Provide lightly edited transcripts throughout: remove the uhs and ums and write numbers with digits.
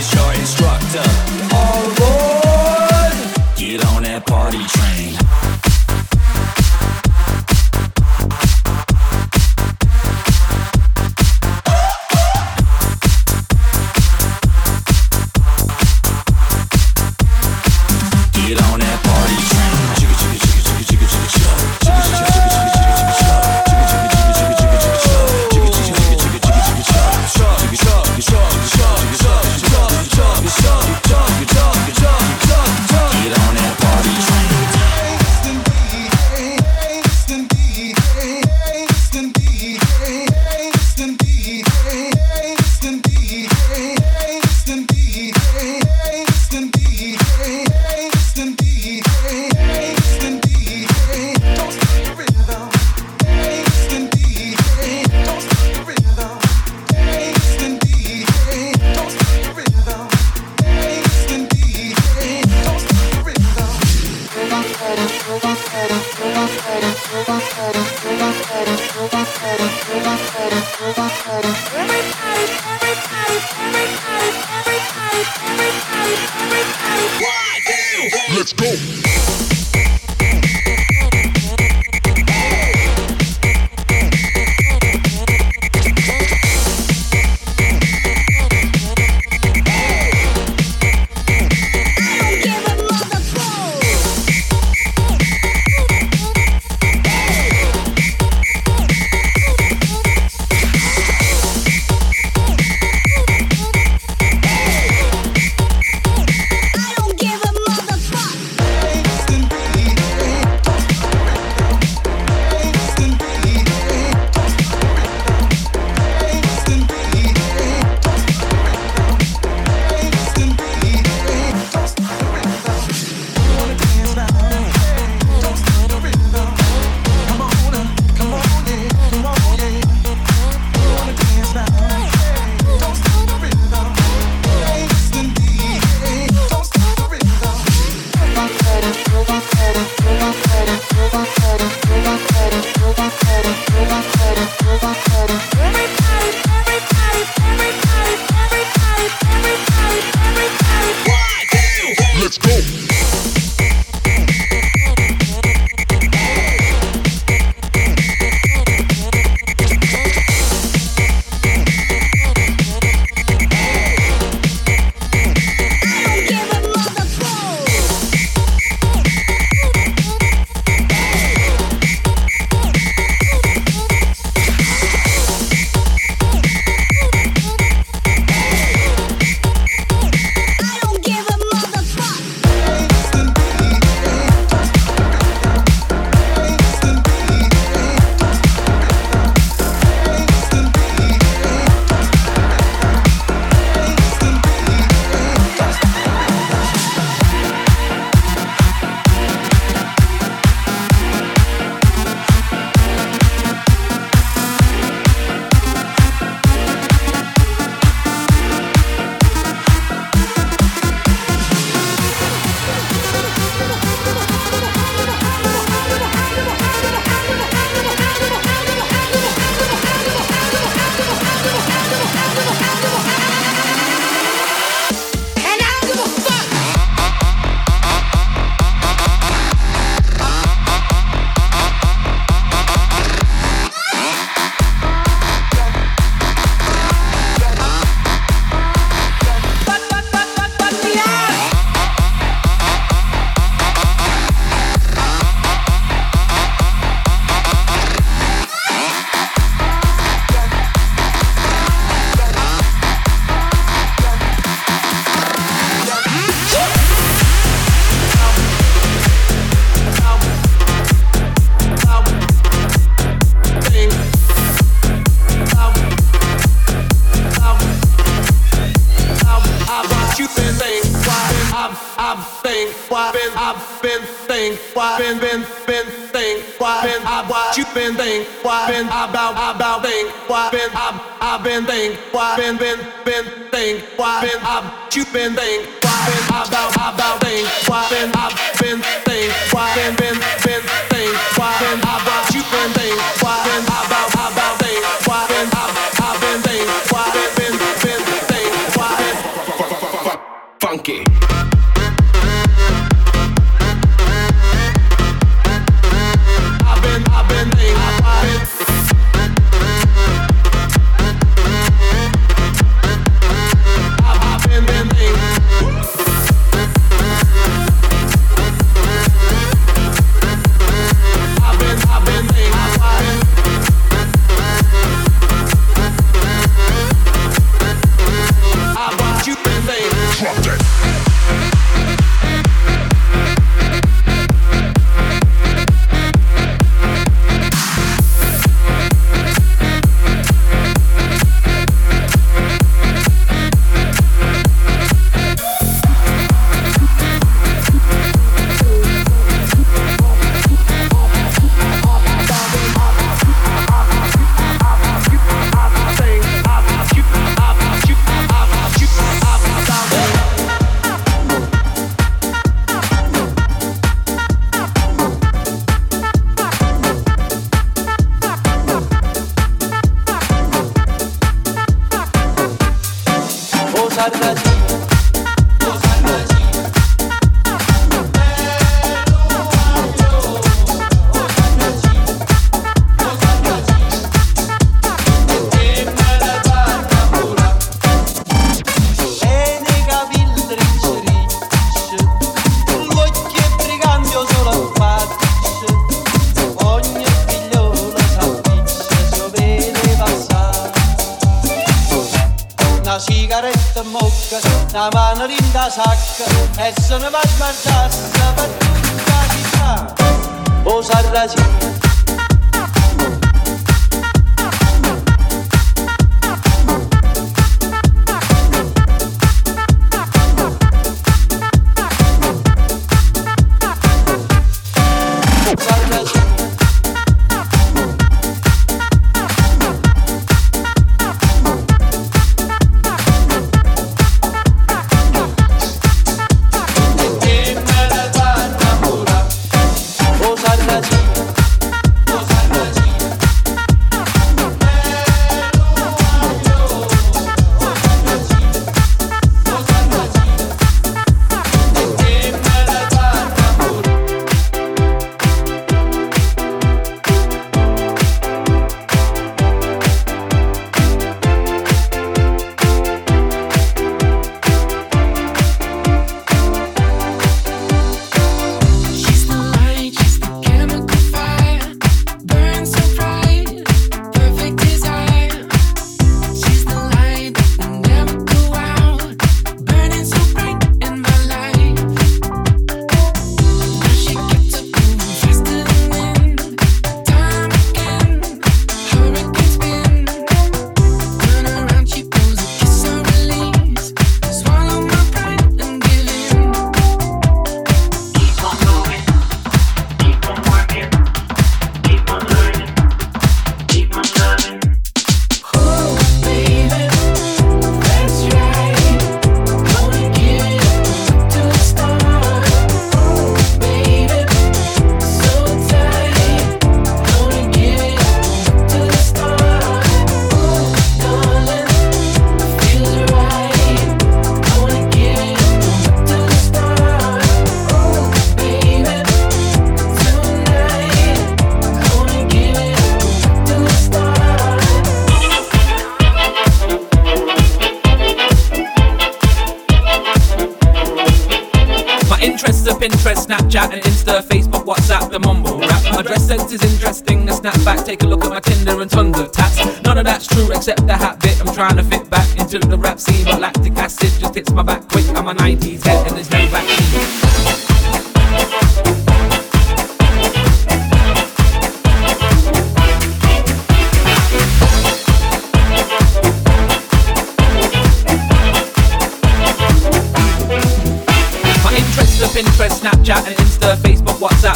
is your instructor. All aboard! Get on that party train. funky.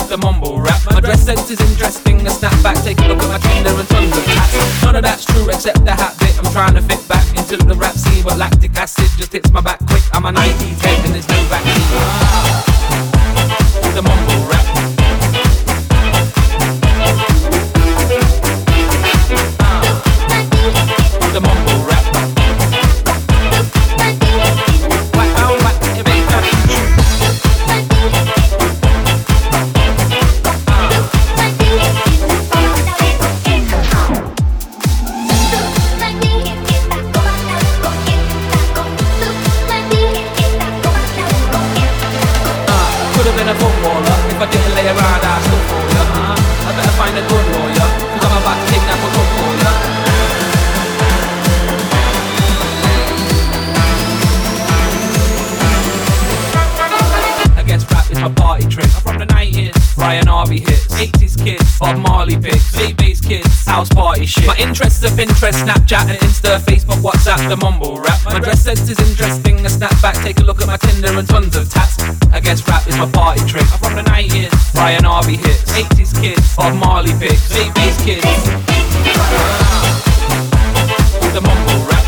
The mumble rap. never did lay around, I still for ya. I better find a good lawyer, 'cause I'm about to take that for good for ya. Against rap is my party trick. I'm from the 90s, Ryan Harvey hits, 80s kids, Bob Marley picks, late bass kids, house party shit. My interests are Pinterest, Snapchat and Insta, Facebook, WhatsApp, the mumble rap. My dress sense is interesting, a snapback, take a look at my Tinder and tons of tats. Against rap is my party trick. I'm from the 90s, Ryan Harvey hits, 80s kids, Bob Marley picks, late bass kids, the mumble rap.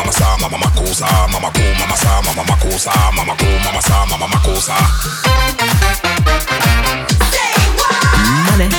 mama sa mama makosa mama ko mama sa mama makosa mama ko mama sa mama makosa money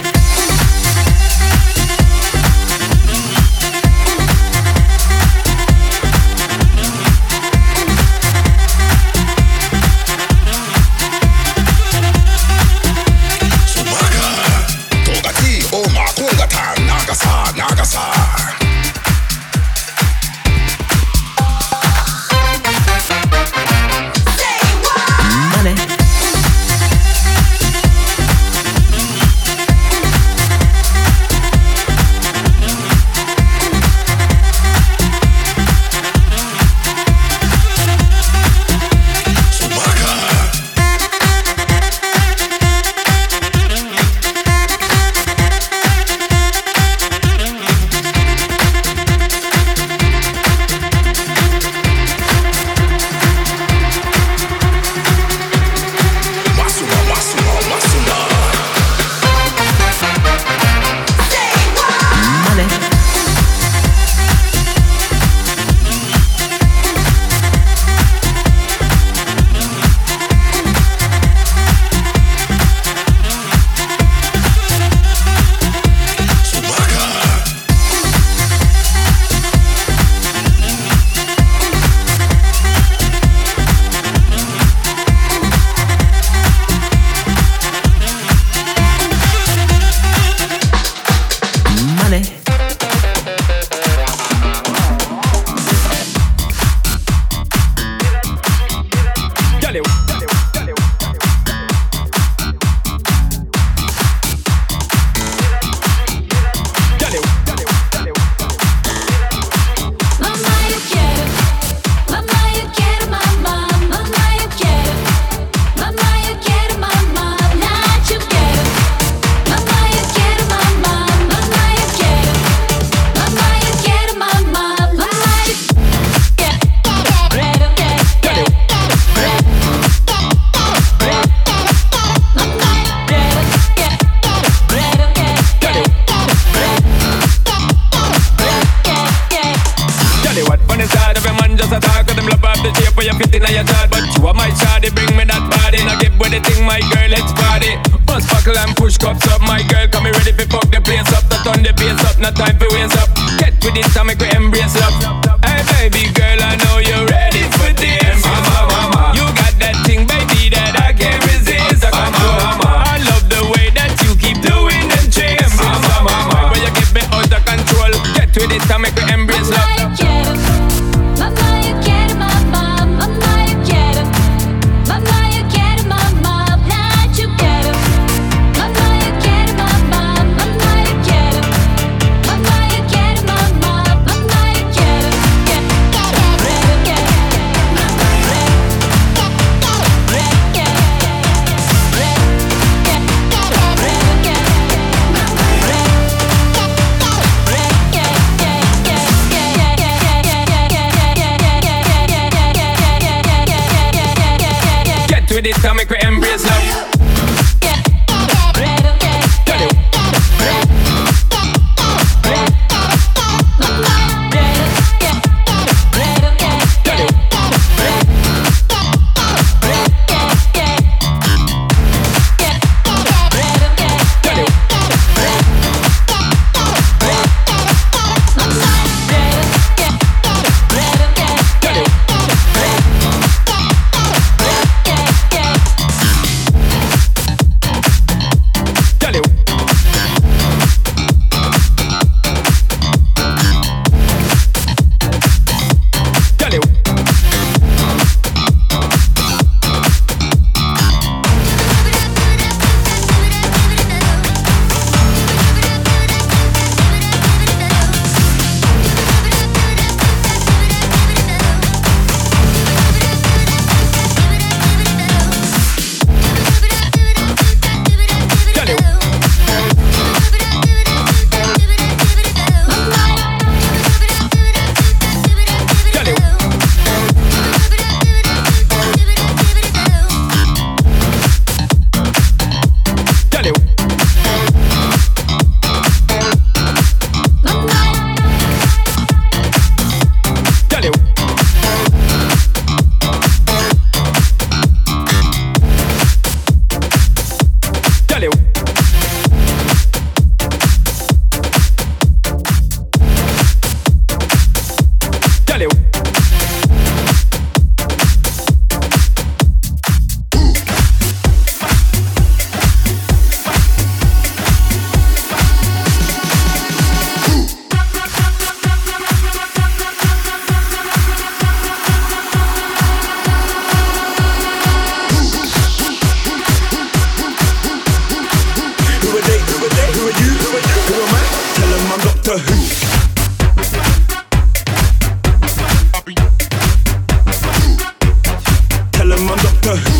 Tell him I'm Doctor Who.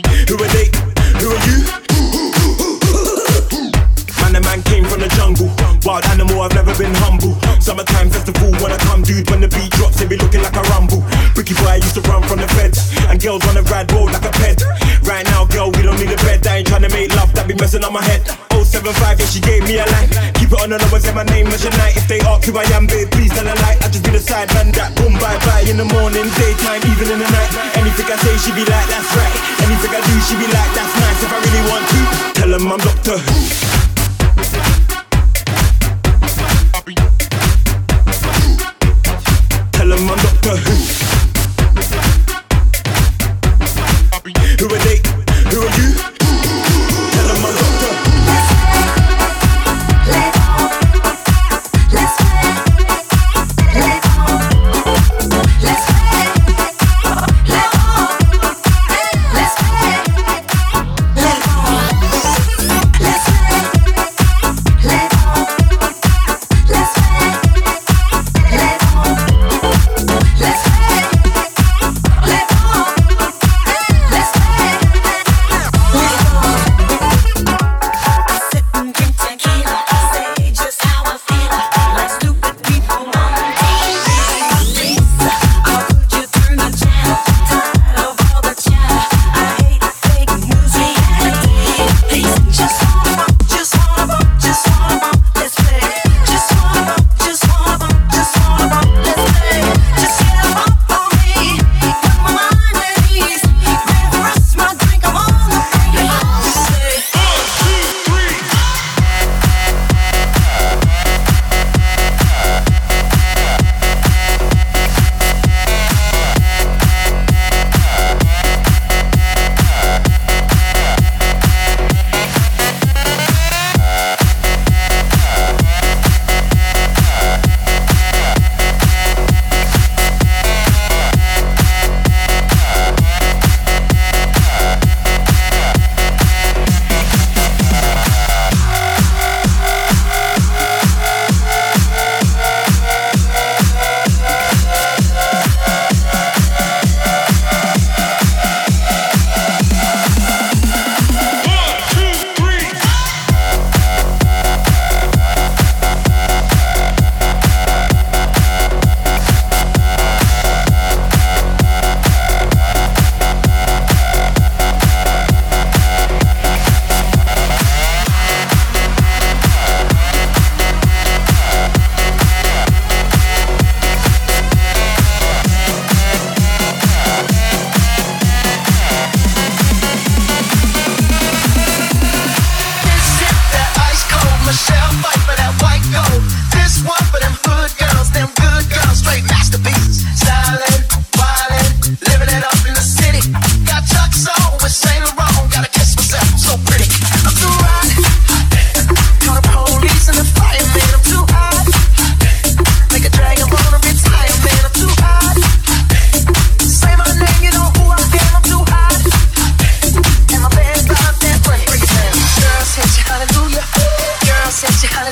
Who are they? Who are you? Man, the man came from the jungle. Wild animal, I've never been humble. Summertime festival, when I come, dude, when the beat drops, they be looking like a rumble. Ricky boy, I used to run from the feds, and girls wanna ride road like a pet. Right now, girl, we don't need a bed. I ain't tryna make love, that be messing on my head. 075, yeah, she gave me a light. Keep it on the low and say my name is your night. If they ask who I am, babe, please tell a lie. I just be the side man that boom, bye-bye. In the morning, daytime, even in the night. Anything I say, she be like, that's right. Anything I do, she be like, that's nice. If I really want to, tell them I'm Doctor Who. Tell them I'm Doctor Who. Who are they? Who are you? Tell them I'm Doctor Who. Hallelujah. Girl, said you hallelujah.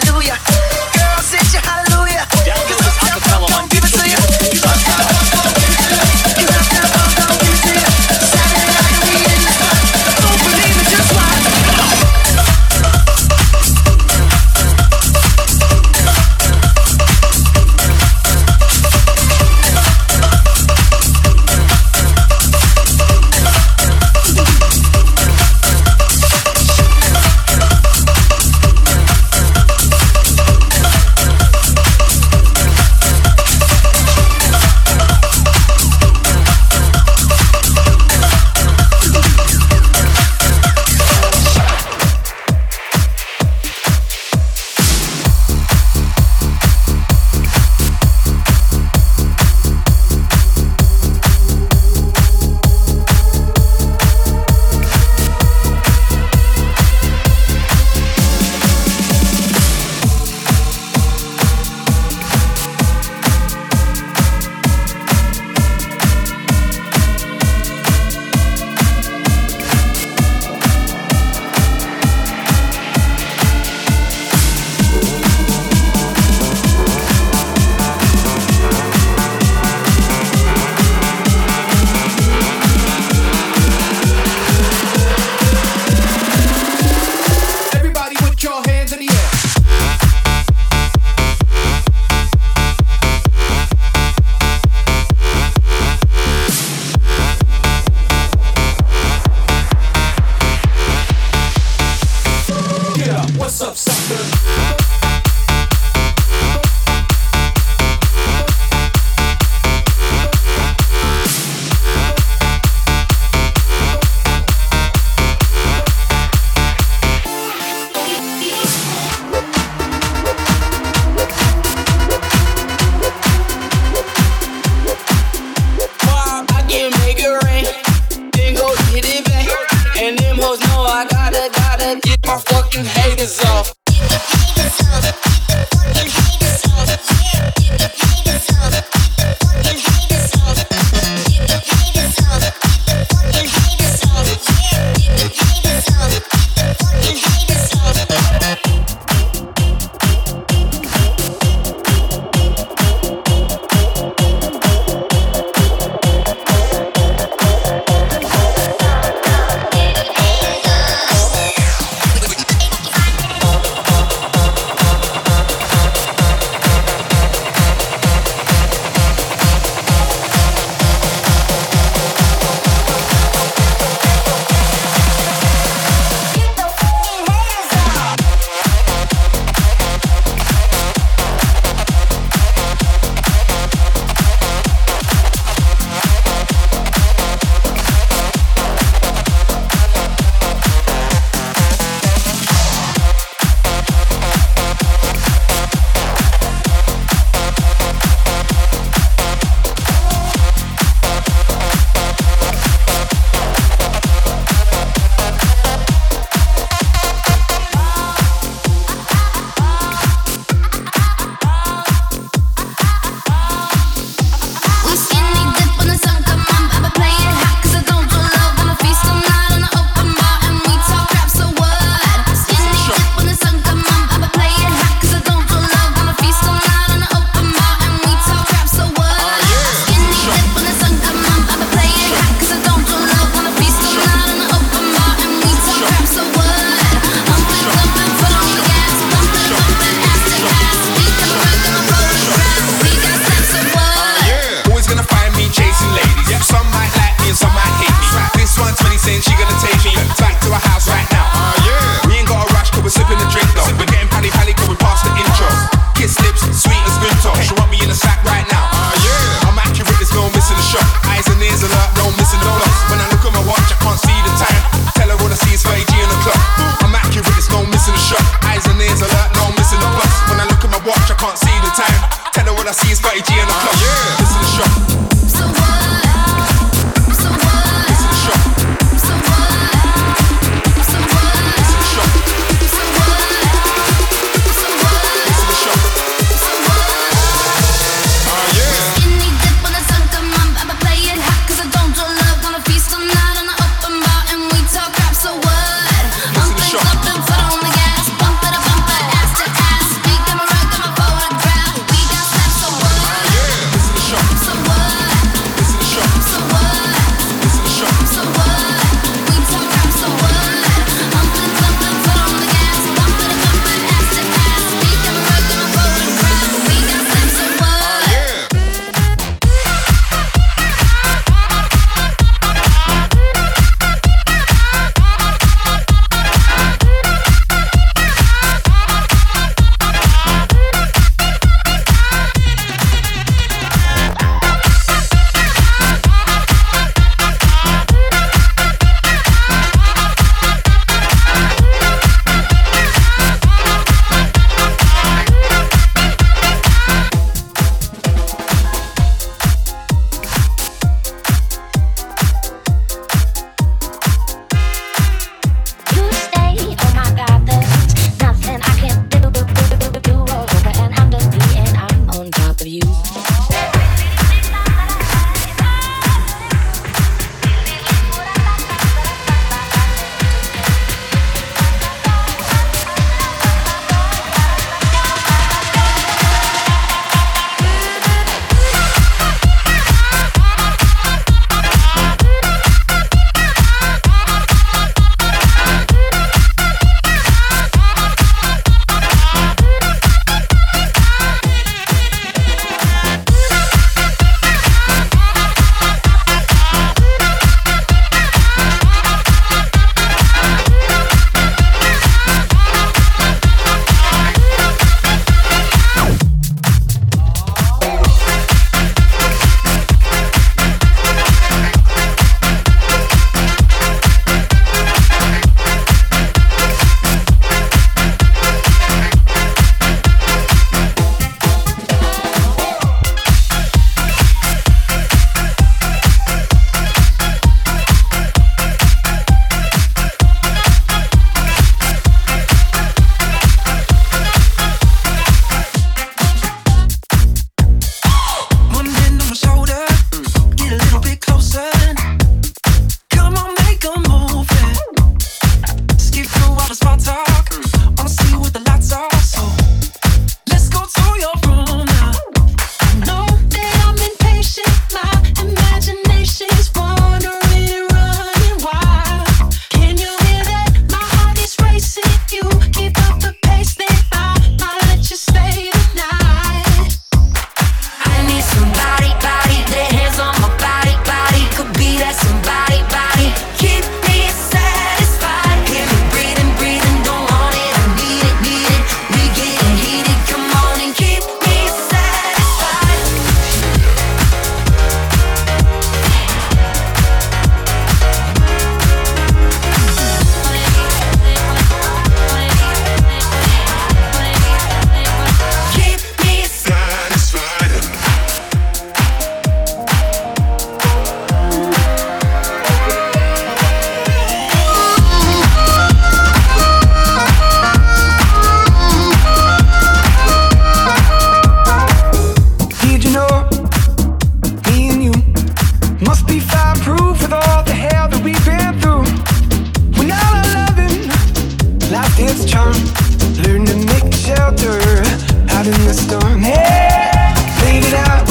the storm. Hey, clean it up,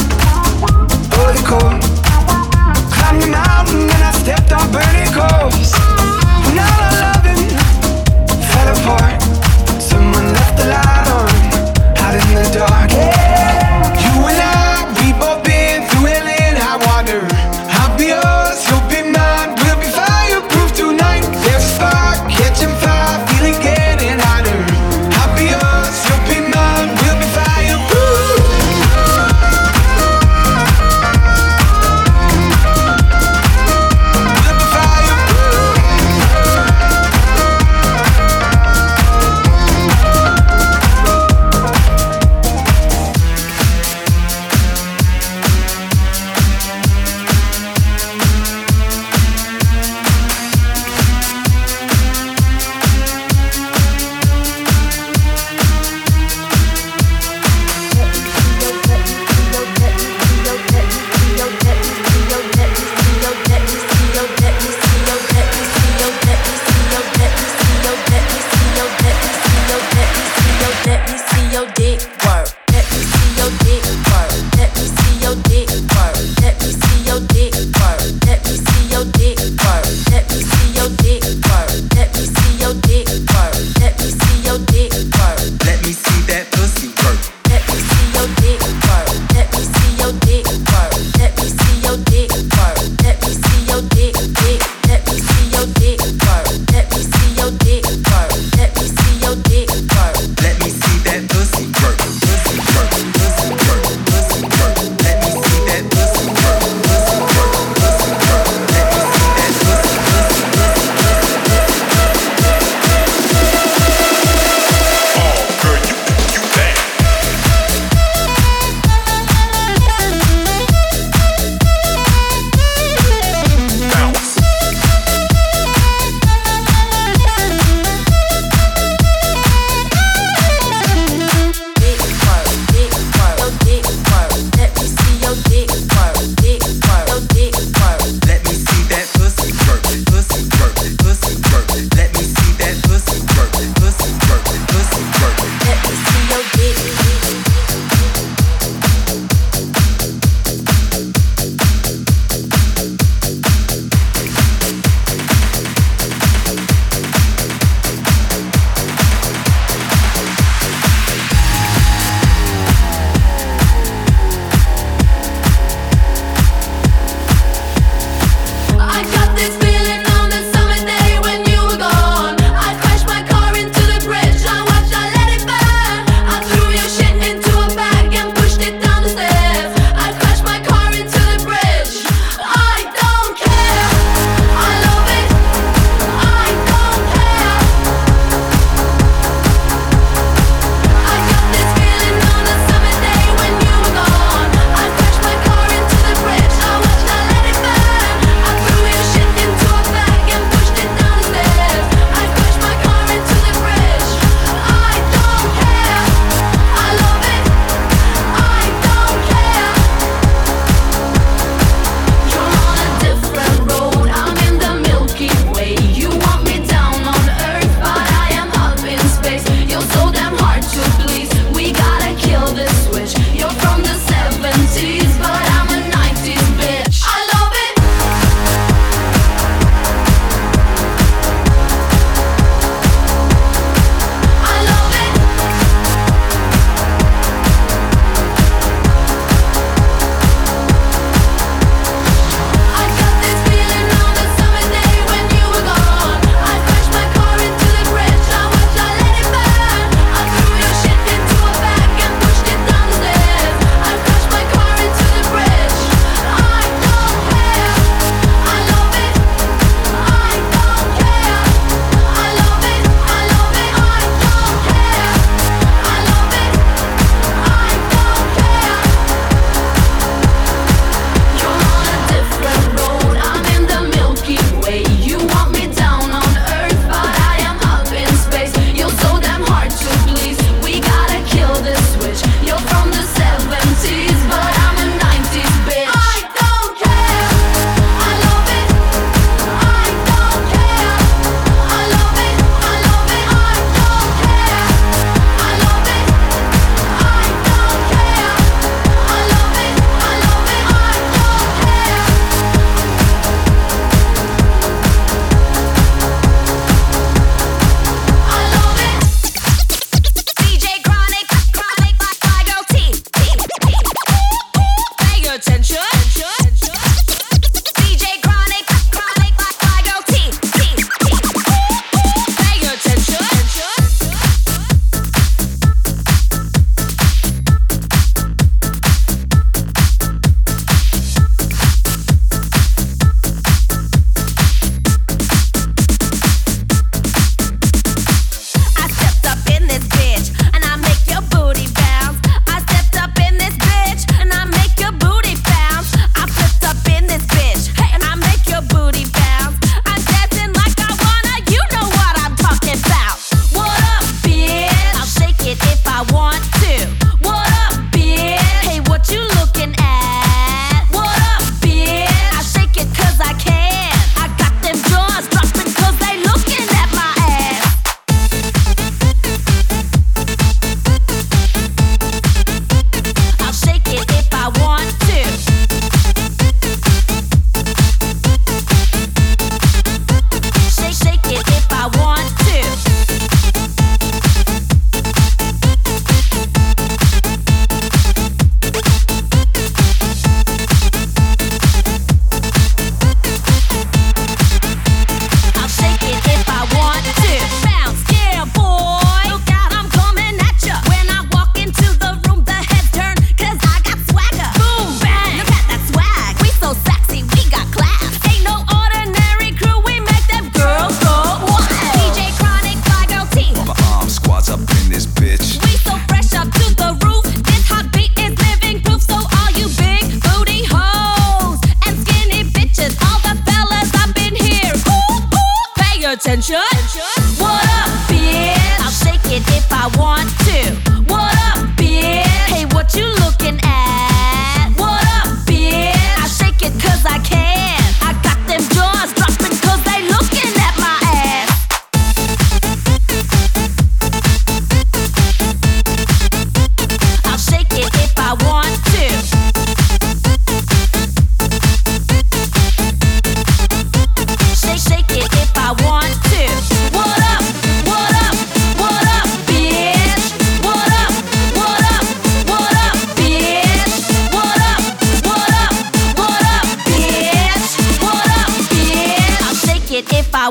hold it cool. Climbed the mountain and I stepped on burning coals. When all our loving fell apart, someone left the light on out in the dark. Hey, you and I, we both been through hell and high water. I'll be yours, you'll be mine, we'll be fireproof tonight. There's a spark, catching fire, feeling getting hotter. I'll be yours, you'll be mine, we'll be fireproof. We'll be attention. What up, bitch? I'll shake it if I want to. What up, bitch? Hey, what you looking at? What up, bitch? I shake it 'cause I can. I got them jaws dropping 'cause they looking at my ass. I'll shake it if I want to.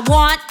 I want